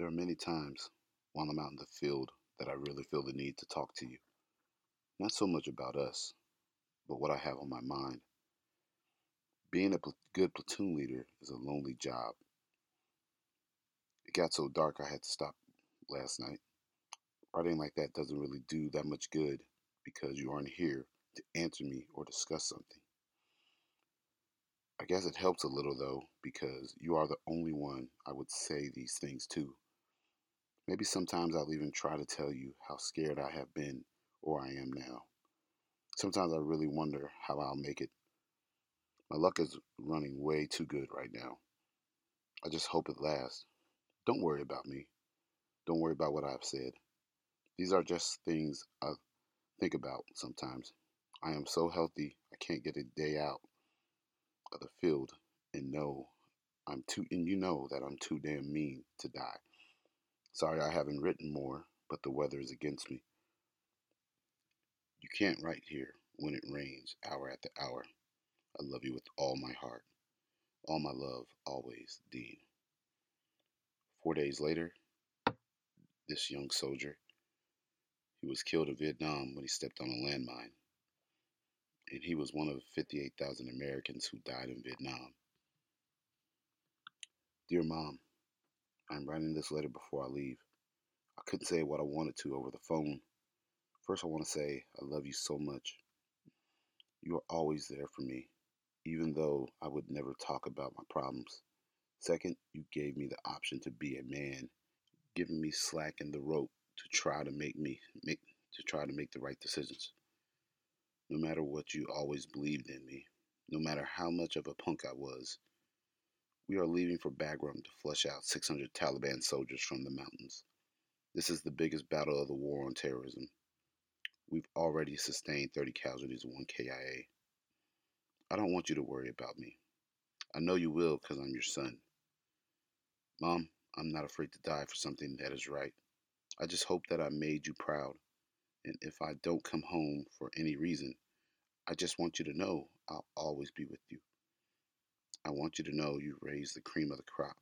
There are many times while I'm out in the field that I really feel the need to talk to you. Not so much about us, but what I have on my mind. Being a good platoon leader is a lonely job. It got so dark I had to stop last night. Writing like that doesn't really do that much good because you aren't here to answer me or discuss something. I guess it helps a little though because you are the only one I would say these things to. Maybe sometimes I'll even try to tell you how scared I have been or I am now. Sometimes I really wonder how I'll make it. My luck is running way too good right now. I just hope it lasts. Don't worry about me. Don't worry about what I've said. These are just things I think about sometimes. I am so healthy, I can't get a day out of the field and you know that I'm too damn mean to die. Sorry I haven't written more, but the weather is against me. You can't write here when it rains hour after hour. I love you with all my heart. All my love, always, Dean. 4 days later, this young soldier, he was killed in Vietnam when he stepped on a landmine. And he was one of 58,000 Americans who died in Vietnam. Dear Mom, I'm writing this letter before I leave. I couldn't say what I wanted to over the phone. First, I want to say I love you so much. You are always there for me, even though I would never talk about my problems. Second, you gave me the option to be a man, giving me slack and the rope to try to make the right decisions. No matter what, you always believed in me, no matter how much of a punk I was. We are leaving for Bagram to flush out 600 Taliban soldiers from the mountains. This is the biggest battle of the war on terrorism. We've already sustained 30 casualties and one KIA. I don't want you to worry about me. I know you will because I'm your son. Mom, I'm not afraid to die for something that is right. I just hope that I made you proud. And if I don't come home for any reason, I just want you to know I'll always be with you. I want you to know you raised the cream of the crop.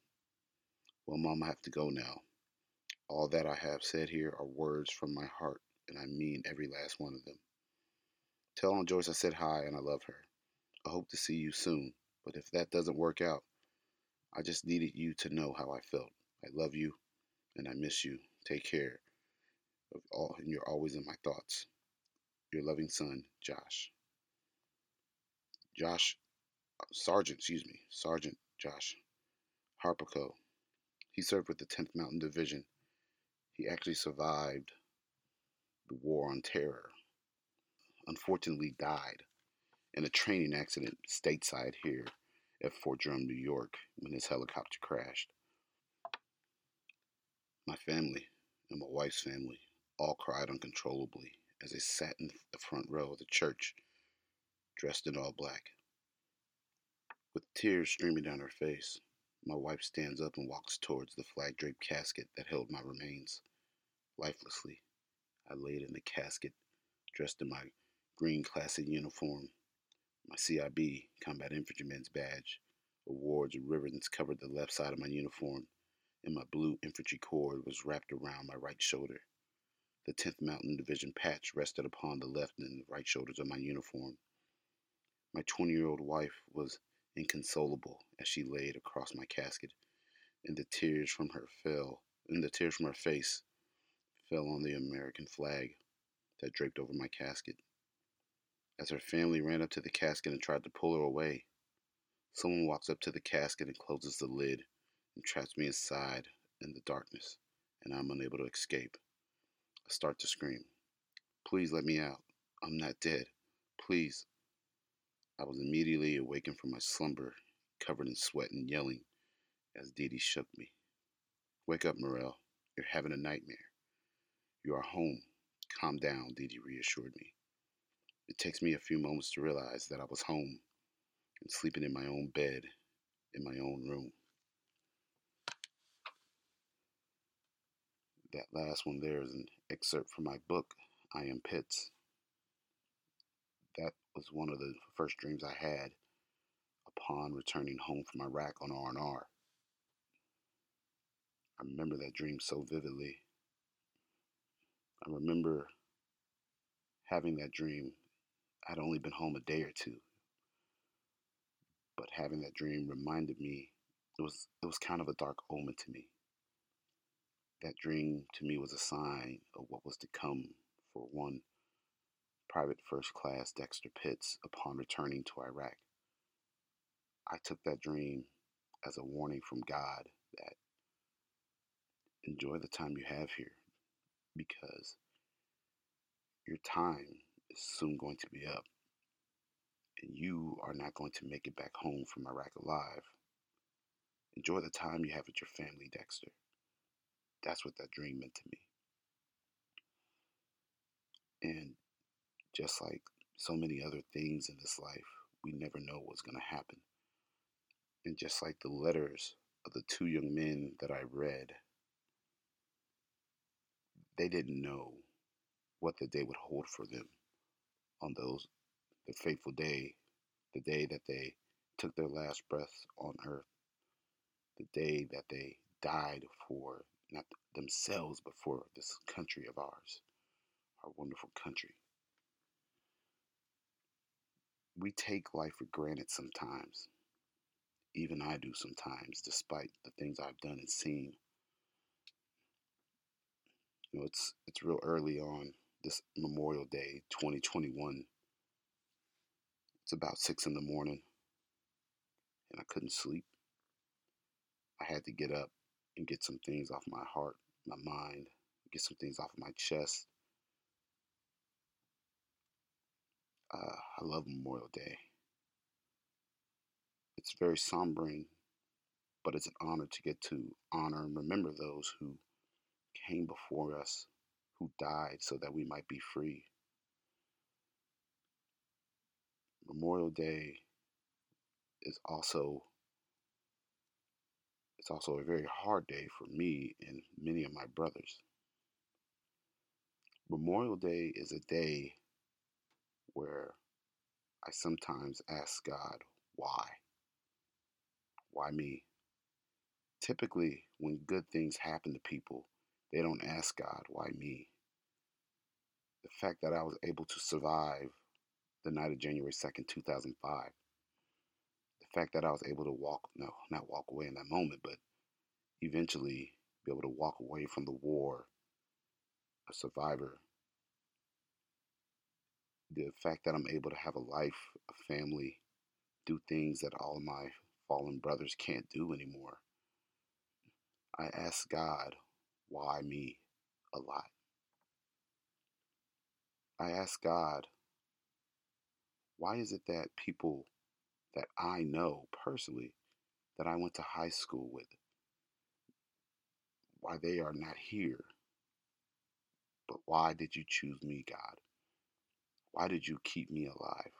Well, Mom, I have to go now. All that I have said here are words from my heart. And I mean every last one of them. Tell Aunt Joyce I said hi and I love her. I hope to see you soon, but if that doesn't work out, I just needed you to know how I felt. I love you, and I miss you. Take care of all, and you're always in my thoughts. Your loving son, Josh. Sergeant Josh Harpico. He served with the 10th Mountain Division. He actually survived the war on terror, unfortunately died in a training accident stateside here at Fort Drum, New York, when his helicopter crashed. My family and my wife's family all cried uncontrollably as they sat in the front row of the church, dressed in all black. With tears streaming down her face, my wife stands up and walks towards the flag-draped casket that held my remains, lifelessly. I laid in the casket, dressed in my green classic uniform, my CIB, Combat Infantryman's badge, awards and ribbons covered the left side of my uniform, and my blue infantry cord was wrapped around my right shoulder. The 10th Mountain Division patch rested upon the left and the right shoulders of my uniform. My 20-year-old wife was inconsolable as she laid across my casket, and the tears from her face fell on the American flag that draped over my casket. As her family ran up to the casket and tried to pull her away, someone walks up to the casket and closes the lid and traps me inside in the darkness, and I'm unable to escape. I start to scream, "Please let me out. I'm not dead. Please." I was immediately awakened from my slumber, covered in sweat and yelling, as Dee Dee shook me. "Wake up, Morell. You're having a nightmare. You are home. Calm down," Dee Dee reassured me. It takes me a few moments to realize that I was home and sleeping in my own bed in my own room. That last one there is an excerpt from my book, I Am Pitts. That was one of the first dreams I had upon returning home from Iraq on R&R. I remember that dream so vividly. I remember having that dream. I'd only been home a day or two, but having that dream reminded me, it was kind of a dark omen to me. That dream to me was a sign of what was to come for one Private First Class Dexter Pitts upon returning to Iraq. I took that dream as a warning from God that enjoy the time you have here, because your time is soon going to be up and you are not going to make it back home from Iraq alive. Enjoy the time you have with your family, Dexter. That's what that dream meant to me. And just like so many other things in this life, we never know what's going to happen. And just like the letters of the two young men that I read, they didn't know what the day would hold for them on the fateful day, the day that they took their last breath on earth, the day that they died for not themselves, but for this country of ours, our wonderful country. We take life for granted sometimes. Even I do sometimes, despite the things I've done and seen. You know, it's real early on this Memorial Day 2021. It's about 6 a.m, and I couldn't sleep. I had to get up and get some things off my heart, my mind, get some things off my chest. I love Memorial Day. It's very sombering, but it's an honor to get to honor and remember those who came before us, who died so that we might be free. Memorial Day is also a very hard day for me and many of my brothers. Memorial Day is a day where I sometimes ask God, why? Why me? Typically, when good things happen to people, they don't ask God, why me? The fact that I was able to survive the night of January 2nd, 2005, the fact that I was able to not walk away in that moment, but eventually be able to walk away from the war, a survivor, the fact that I'm able to have a life, a family, do things that all of my fallen brothers can't do anymore. I ask God, why me, a lot. I ask God, why is it that people that I know personally, that I went to high school with, why they are not here? But why did you choose me, God? Why did you keep me alive?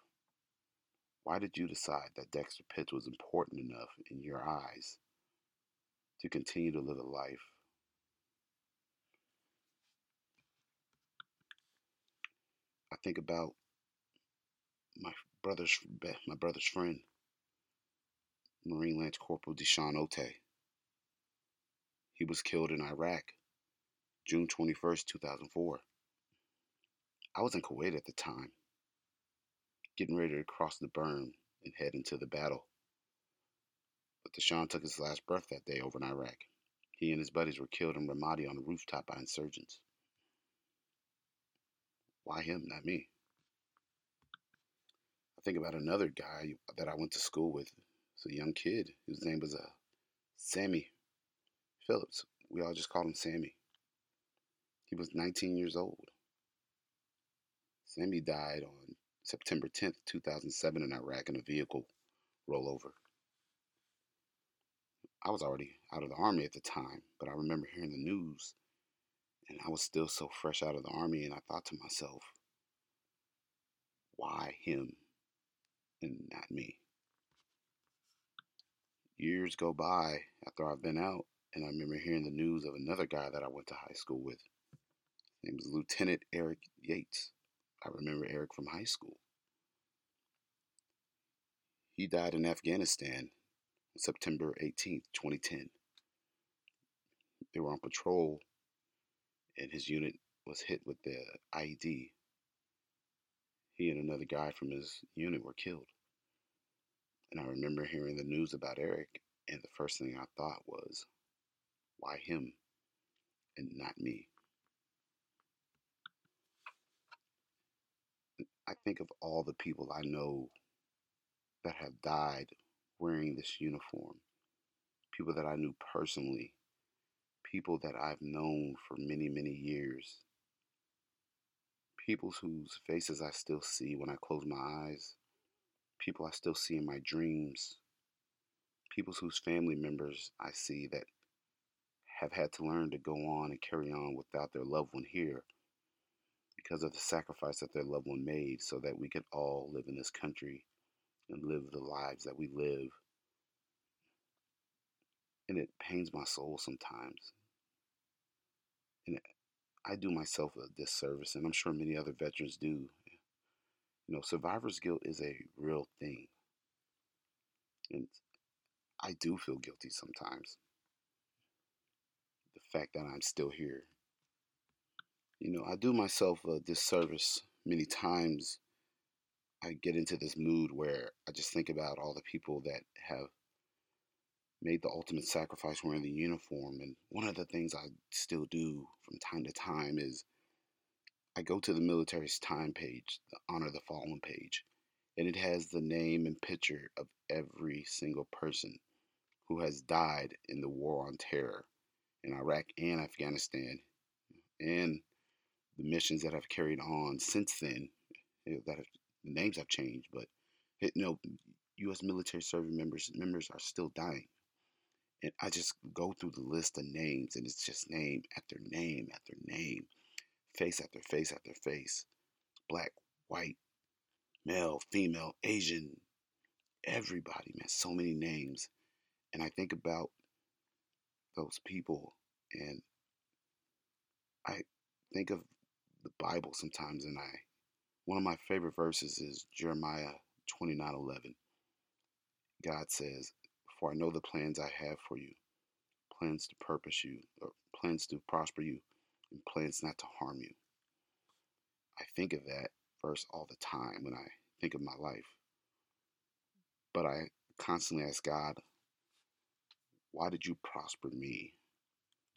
Why did you decide that Dexter Pitts was important enough in your eyes to continue to live a life? I think about my brother's friend, Marine Lance Corporal Deshaun Otay. He was killed in Iraq, June 21st, 2004. I was in Kuwait at the time, getting ready to cross the berm and head into the battle. But Deshaun took his last breath that day over in Iraq. He and his buddies were killed in Ramadi on a rooftop by insurgents. Why him, not me? I think about another guy that I went to school with. It's a young kid whose name was Sammy Phillips. We all just called him Sammy. He was 19 years old. Sammy died on September 10th, 2007 in Iraq in a vehicle rollover. I was already out of the Army at the time, but I remember hearing the news, and I was still so fresh out of the Army, and I thought to myself, why him and not me? Years go by after I've been out, and I remember hearing the news of another guy that I went to high school with. His name was Lieutenant Eric Yates. I remember Eric from high school. He died in Afghanistan on September 18th, 2010. they were on patrol, and his unit was hit with the IED. He and another guy from his unit were killed. And I remember hearing the news about Eric, and the first thing I thought was, why him and not me? I think of all the people I know that have died wearing this uniform, people that I knew personally, people that I've known for many, many years, people whose faces I still see when I close my eyes, people I still see in my dreams, people whose family members I see that have had to learn to go on and carry on without their loved one here because of the sacrifice that their loved one made so that we could all live in this country and live the lives that we live. And it pains my soul sometimes. And I do myself a disservice, and I'm sure many other veterans do. You know, survivor's guilt is a real thing. And I do feel guilty sometimes. The fact that I'm still here. You know, I do myself a disservice many times. I get into this mood where I just think about all the people that have made the ultimate sacrifice wearing the uniform. And one of the things I still do from time to time is I go to the military's time page, the Honor the Fallen page, and it has the name and picture of every single person who has died in the war on terror in Iraq and Afghanistan and the missions that have carried on since then, that have names have changed, but you know, U.S. military service members are still dying. And I just go through the list of names, and it's just name after name after name, face after face after face, black, white, male, female, Asian, everybody, man, so many names. And I think about those people, and I think of the Bible sometimes, and one of my favorite verses is Jeremiah 29:11. God says, "For I know the plans I have for you, plans to purpose you, or plans to prosper you, and plans not to harm you." I think of that verse all the time when I think of my life. But I constantly ask God, why did you prosper me?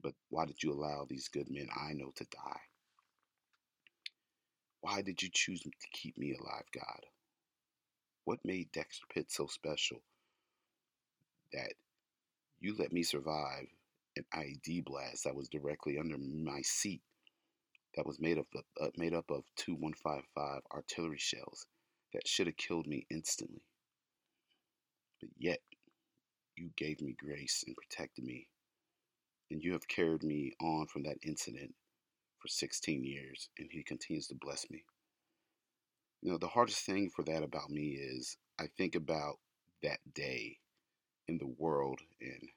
But why did you allow these good men I know to die? Why did you choose to keep me alive, God? What made Dexter Pitts so special that you let me survive an IED blast that was directly under my seat, that was made up of 2155 artillery shells that should have killed me instantly? But yet, you gave me grace and protected me, and you have carried me on from that incident for 16 years, and he continues to bless me. You know, the hardest thing for that about me is I think about that day in the world, and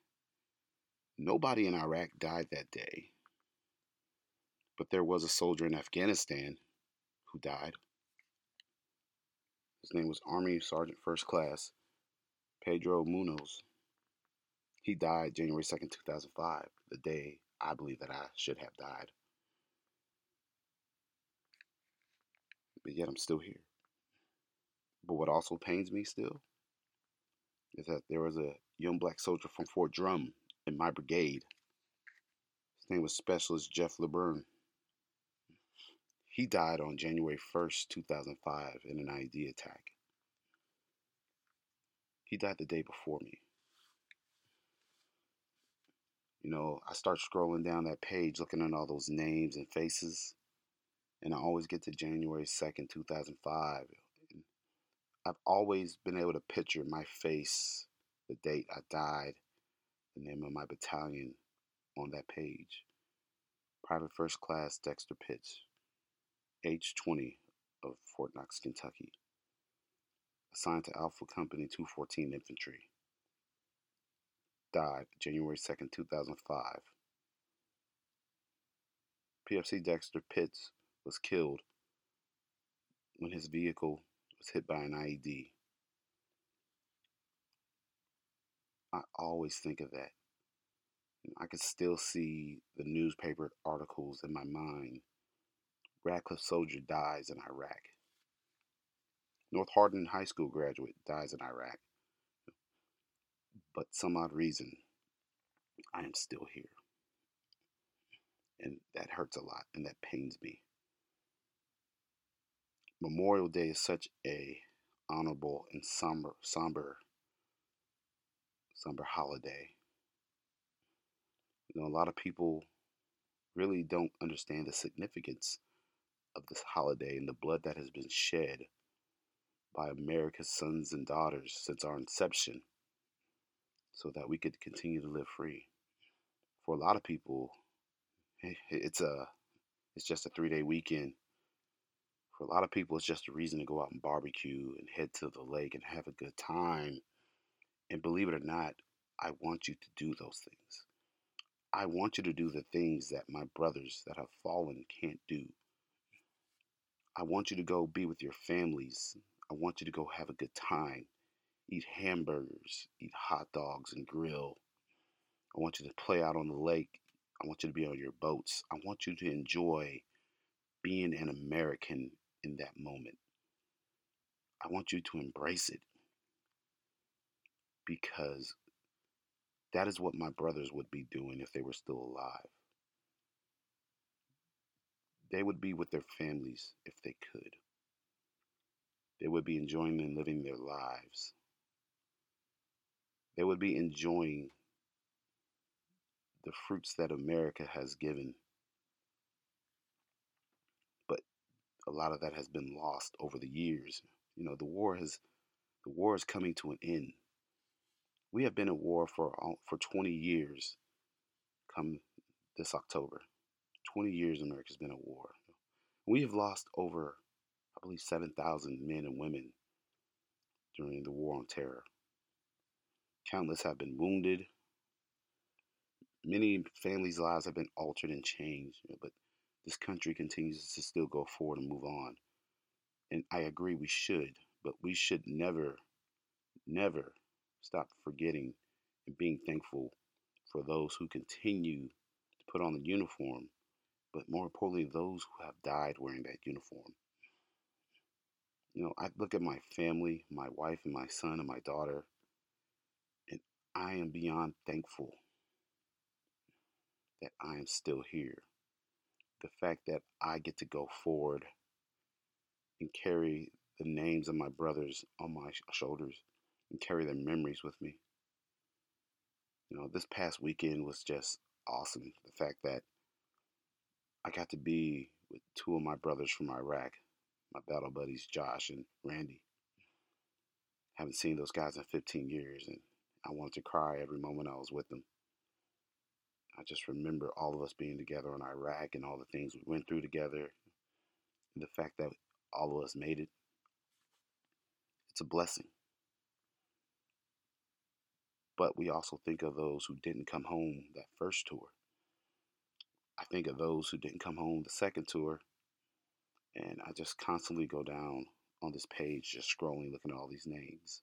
nobody in Iraq died that day, but there was a soldier in Afghanistan who died. His name was Army Sergeant First Class Pedro Munoz. He died January 2nd, 2005, the day I believe that I should have died. But yet I'm still here. But what also pains me still is that there was a young black soldier from Fort Drum in my brigade. His name was Specialist Jeff LeBurn. He died on January 1st, 2005 in an IED attack. He died the day before me. You know, I start scrolling down that page looking at all those names and faces. And I always get to January 2nd, 2005. I've always been able to picture my face, the date I died, the name of my battalion on that page. Private First Class Dexter Pitts, age 20 of Fort Knox, Kentucky. Assigned to Alpha Company 214 Infantry. Died January 2nd, 2005. PFC Dexter Pitts was killed when his vehicle was hit by an IED. I always think of that. I could still see the newspaper articles in my mind. Radcliffe soldier dies in Iraq. North Hardin High School graduate dies in Iraq. But some odd reason, I am still here. And that hurts a lot, and that pains me. Memorial Day is such a honorable and somber holiday. You know, a lot of people really don't understand the significance of this holiday and the blood that has been shed by America's sons and daughters since our inception, so that we could continue to live free. For a lot of people, it's just a 3-day weekend. For a lot of people, it's just a reason to go out and barbecue and head to the lake and have a good time. And believe it or not, I want you to do those things. I want you to do the things that my brothers that have fallen can't do. I want you to go be with your families. I want you to go have a good time. Eat hamburgers, eat hot dogs and grill. I want you to play out on the lake. I want you to be on your boats. I want you to enjoy being an American in that moment. I want you to embrace it, because that is what my brothers would be doing if they were still alive. They would be with their families if they could. They would be enjoying and living their lives. They would be enjoying the fruits that America has given. But a lot of that has been lost over the years. You know, the war is coming to an end. We have been at war for 20 years come this October. 20 years America's been at war. We have lost over, I believe, 7,000 men and women during the war on terror. Countless have been wounded. Many families' lives have been altered and changed, but this country continues to still go forward and move on. And I agree we should, but we should never, never stop forgetting and being thankful for those who continue to put on the uniform, but more importantly, those who have died wearing that uniform. You know, I look at my family, my wife and my son and my daughter, and I am beyond thankful that I am still here. The fact that I get to go forward and carry the names of my brothers on my shoulders and carry their memories with me. You know, this past weekend was just awesome. The fact that I got to be with two of my brothers from Iraq, my battle buddies, Josh and Randy. Haven't seen those guys in 15 years, and I wanted to cry every moment I was with them. I just remember all of us being together in Iraq and all the things we went through together, and the fact that all of us made it. It's a blessing. But we also think of those who didn't come home that first tour. I think of those who didn't come home the second tour, and I just constantly go down on this page, just scrolling, looking at all these names,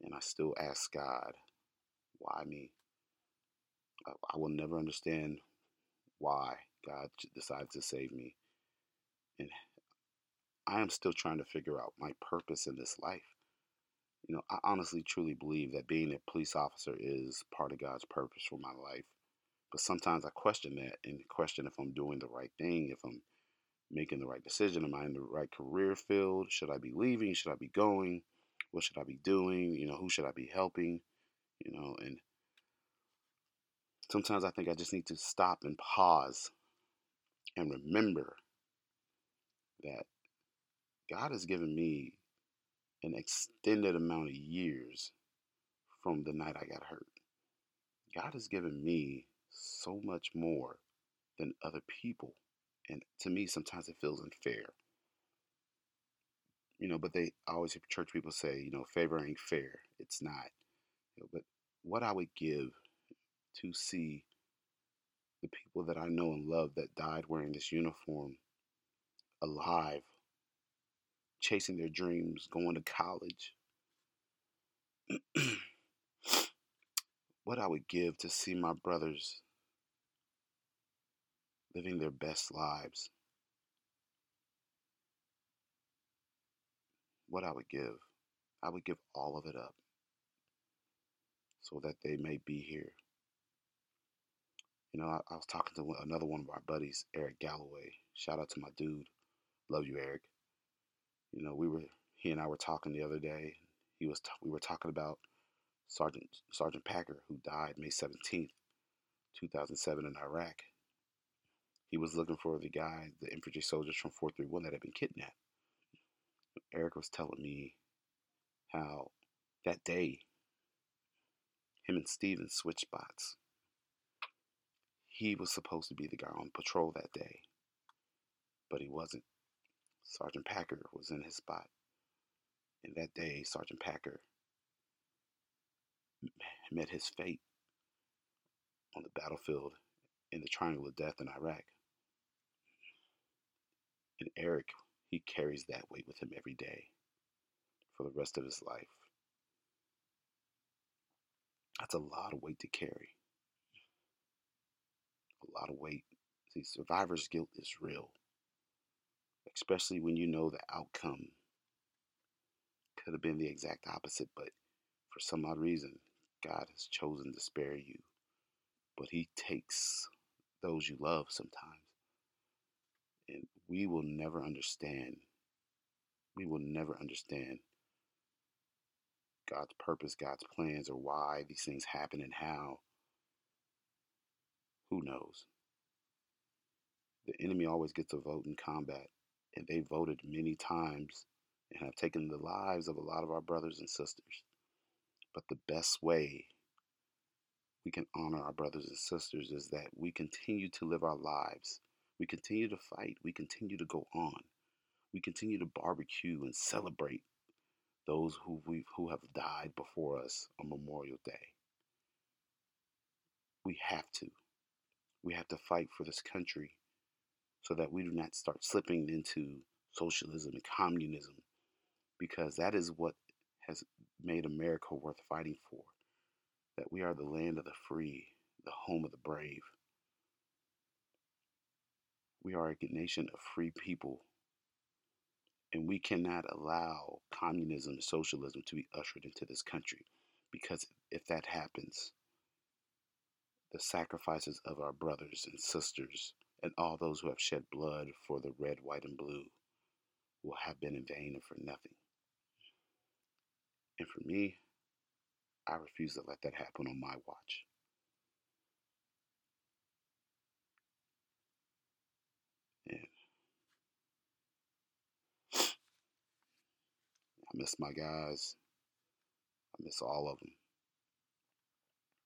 and I still ask God, why me? I will never understand why God decided to save me. And I am still trying to figure out my purpose in this life. You know, I honestly, truly believe that being a police officer is part of God's purpose for my life. But sometimes I question that and question if I'm doing the right thing, if I'm making the right decision, am I in the right career field? Should I be leaving? Should I be going? What should I be doing? You know, who should I be helping? You know, and sometimes I think I just need to stop and pause and remember that God has given me an extended amount of years from the night I got hurt. God has given me so much more than other people. And to me, sometimes it feels unfair. You know, but they always, church people say, you know, favor ain't fair. It's not. You know, but what I would give to see the people that I know and love that died wearing this uniform alive, chasing their dreams, going to college. What I would give to see my brothers living their best lives. What I would give all of it up so that they may be here. You know, I was talking to another one of our buddies, Eric Galloway. Shout out to my dude. Love you, Eric. You know, he and I were talking the other day. We were talking about Sergeant Packer, who died May 17th, 2007 in Iraq. He was looking for the infantry soldiers from 431 that had been kidnapped. Eric was telling me how that day, him and Steven switched spots. He was supposed to be the guy on patrol that day, but he wasn't. Sergeant Packer was in his spot. And that day, Sergeant Packer met his fate on the battlefield in the Triangle of Death in Iraq. And Eric, he carries that weight with him every day for the rest of his life. That's a lot of weight to carry. A lot of weight. See, survivor's guilt is real, especially when you know the outcome could have been the exact opposite, but for some odd reason, God has chosen to spare you. But He takes those you love sometimes. And we will never understand. We will never understand God's purpose, God's plans, or why these things happen and how. Who knows? The enemy always gets a vote in combat, and they voted many times and have taken the lives of a lot of our brothers and sisters. But the best way we can honor our brothers and sisters is that we continue to live our lives. We continue to fight. We continue to go on. We continue to barbecue and celebrate those who have died before us on Memorial Day. We have to. We have to fight for this country so that we do not start slipping into socialism and communism, because that is what has made America worth fighting for, that we are the land of the free, the home of the brave. We are a nation of free people, and we cannot allow communism and socialism to be ushered into this country, because if that happens, the sacrifices of our brothers and sisters and all those who have shed blood for the red, white, and blue will have been in vain and for nothing. And for me, I refuse to let that happen on my watch. And I miss my guys. I miss all of them.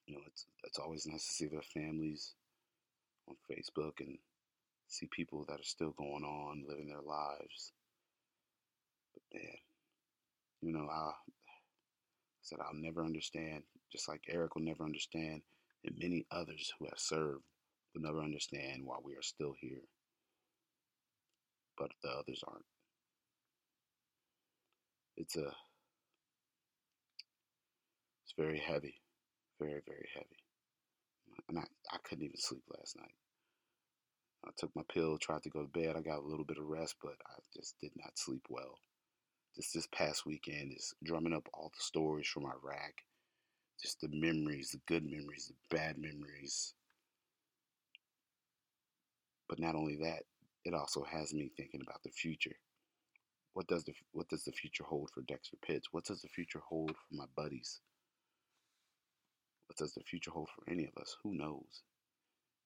You know, it's always nice to see their families on Facebook and see people that are still going on, living their lives. But man, you know, I said I'll never understand, just like Eric will never understand, and many others who have served will never understand why we are still here. But the others aren't. It's very heavy. Very, very heavy. And I couldn't even sleep last night. I took my pill, tried to go to bed. I got a little bit of rest, but I just did not sleep well. Just this past weekend, just drumming up all the stories from Iraq. Just the memories, the good memories, the bad memories. But not only that, it also has me thinking about the future. What does the future hold for Dexter Pitts? What does the future hold for my buddies? What does the future hold for any of us? Who knows?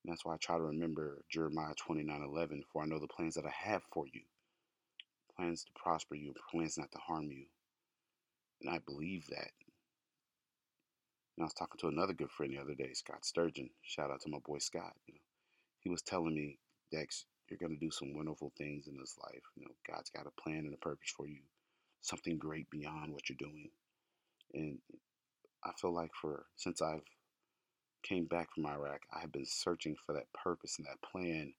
And that's why I try to remember Jeremiah 29:11, for I know the plans that I have for you. Plans to prosper you, plans not to harm you. And I believe that. And I was talking to another good friend the other day, Scott Sturgeon. Shout out to my boy Scott. You know, he was telling me, Dex, you're going to do some wonderful things in this life. You know, God's got a plan and a purpose for you. Something great beyond what you're doing. And I feel like since I've came back from Iraq, I have been searching for that purpose and that plan,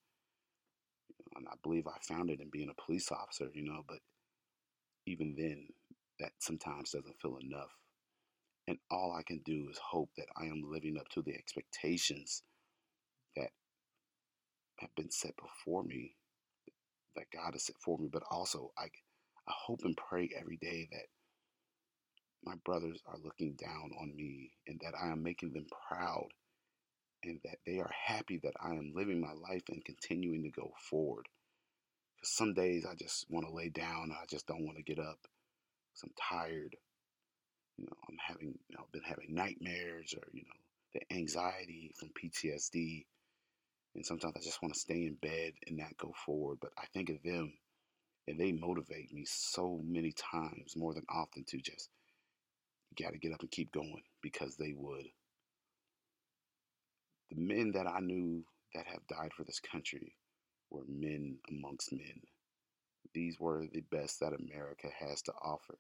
and I believe I found it in being a police officer, you know, but even then, that sometimes doesn't feel enough. And all I can do is hope that I am living up to the expectations that have been set before me, that God has set for me, but also I hope and pray every day that my brothers are looking down on me and that I am making them proud and that they are happy that I am living my life and continuing to go forward. Because some days I just want to lay down and I just don't want to get up because I'm tired. You know, I've been having nightmares or, you know, the anxiety from PTSD. And sometimes I just want to stay in bed and not go forward. But I think of them and they motivate me so many times more than often to just, you got to get up and keep going, because they would. The men that I knew that have died for this country were men amongst men. These were the best that America has to offer.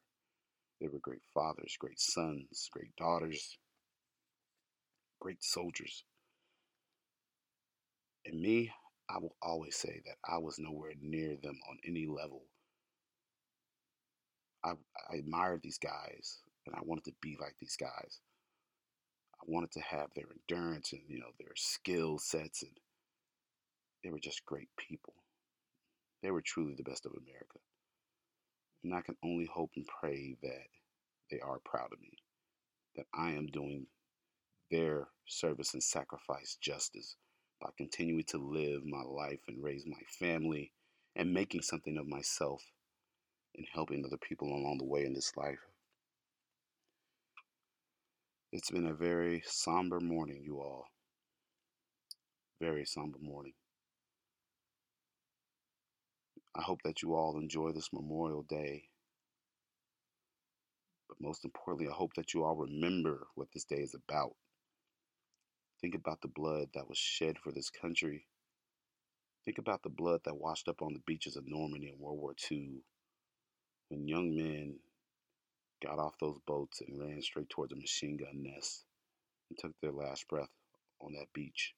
They were great fathers, great sons, great daughters, great soldiers. And me, I will always say that I was nowhere near them on any level. I admired these guys, and I wanted to be like these guys. I wanted to have their endurance and, you know, their skill sets, and they were just great people. They were truly the best of America. And I can only hope and pray that they are proud of me, that I am doing their service and sacrifice justice by continuing to live my life and raise my family and making something of myself and helping other people along the way in this life. It's been a very somber morning, you all. Very somber morning. I hope that you all enjoy this Memorial Day. But most importantly, I hope that you all remember what this day is about. Think about the blood that was shed for this country. Think about the blood that washed up on the beaches of Normandy in World War II when young men got off those boats and ran straight towards a machine gun nest and took their last breath on that beach.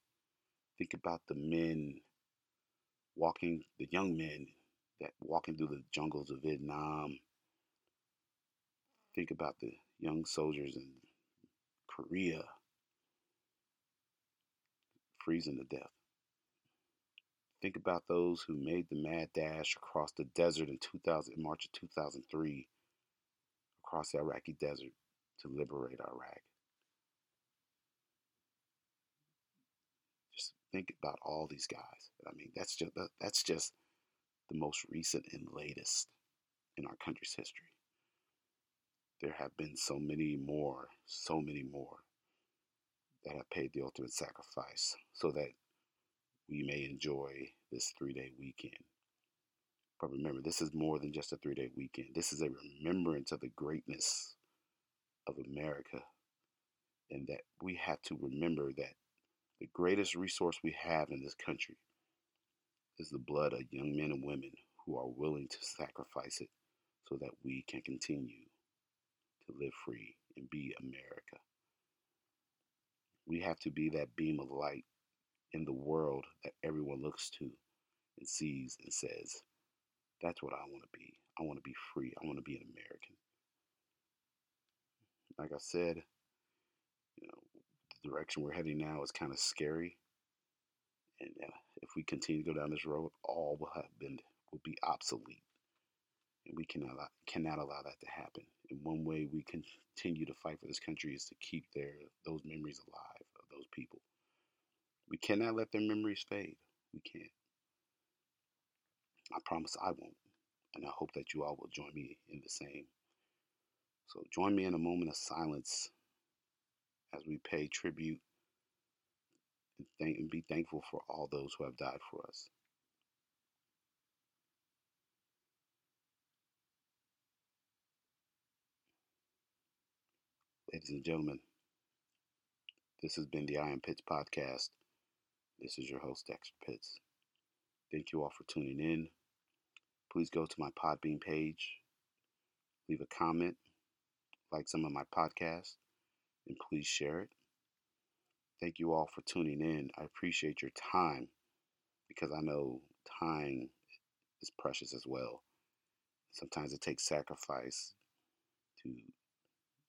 Think about the men walking, the young men that walking through the jungles of Vietnam. Think about the young soldiers in Korea freezing to death. Think about those who made the mad dash across the desert in March of 2003. Across the Iraqi desert to liberate Iraq. Just think about all these guys. I mean, that's just the most recent and latest in our country's history. There have been so many more that have paid the ultimate sacrifice so that we may enjoy this 3-day weekend. But remember, this is more than just a 3-day weekend. This is a remembrance of the greatness of America, and that we have to remember that the greatest resource we have in this country is the blood of young men and women who are willing to sacrifice it so that we can continue to live free and be America. We have to be that beam of light in the world that everyone looks to and sees and says, that's what I want to be. I want to be free. I want to be an American. Like I said, you know, the direction we're heading now is kind of scary. And if we continue to go down this road, all will be obsolete. And we cannot allow that to happen. And one way we continue to fight for this country is to keep those memories alive of those people. We cannot let their memories fade. We can't. I promise I won't, and I hope that you all will join me in the same. So join me in a moment of silence as we pay tribute and be thankful for all those who have died for us. Ladies and gentlemen, this has been the I Am Pitts podcast. This is your host, Dexter Pitts. Thank you all for tuning in. Please go to my Podbean page, leave a comment, like some of my podcasts, and please share it. Thank you all for tuning in. I appreciate your time, because I know time is precious as well. Sometimes it takes sacrifice to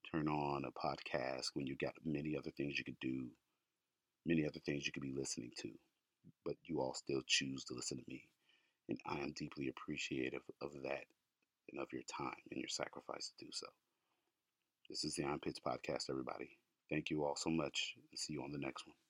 turn on a podcast when you've got many other things you could do, many other things you could be listening to. but you all still choose to listen to me. And I am deeply appreciative of that and of your time and your sacrifice to do so. This is the Iron Pits Podcast, everybody. Thank you all so much. See you on the next one.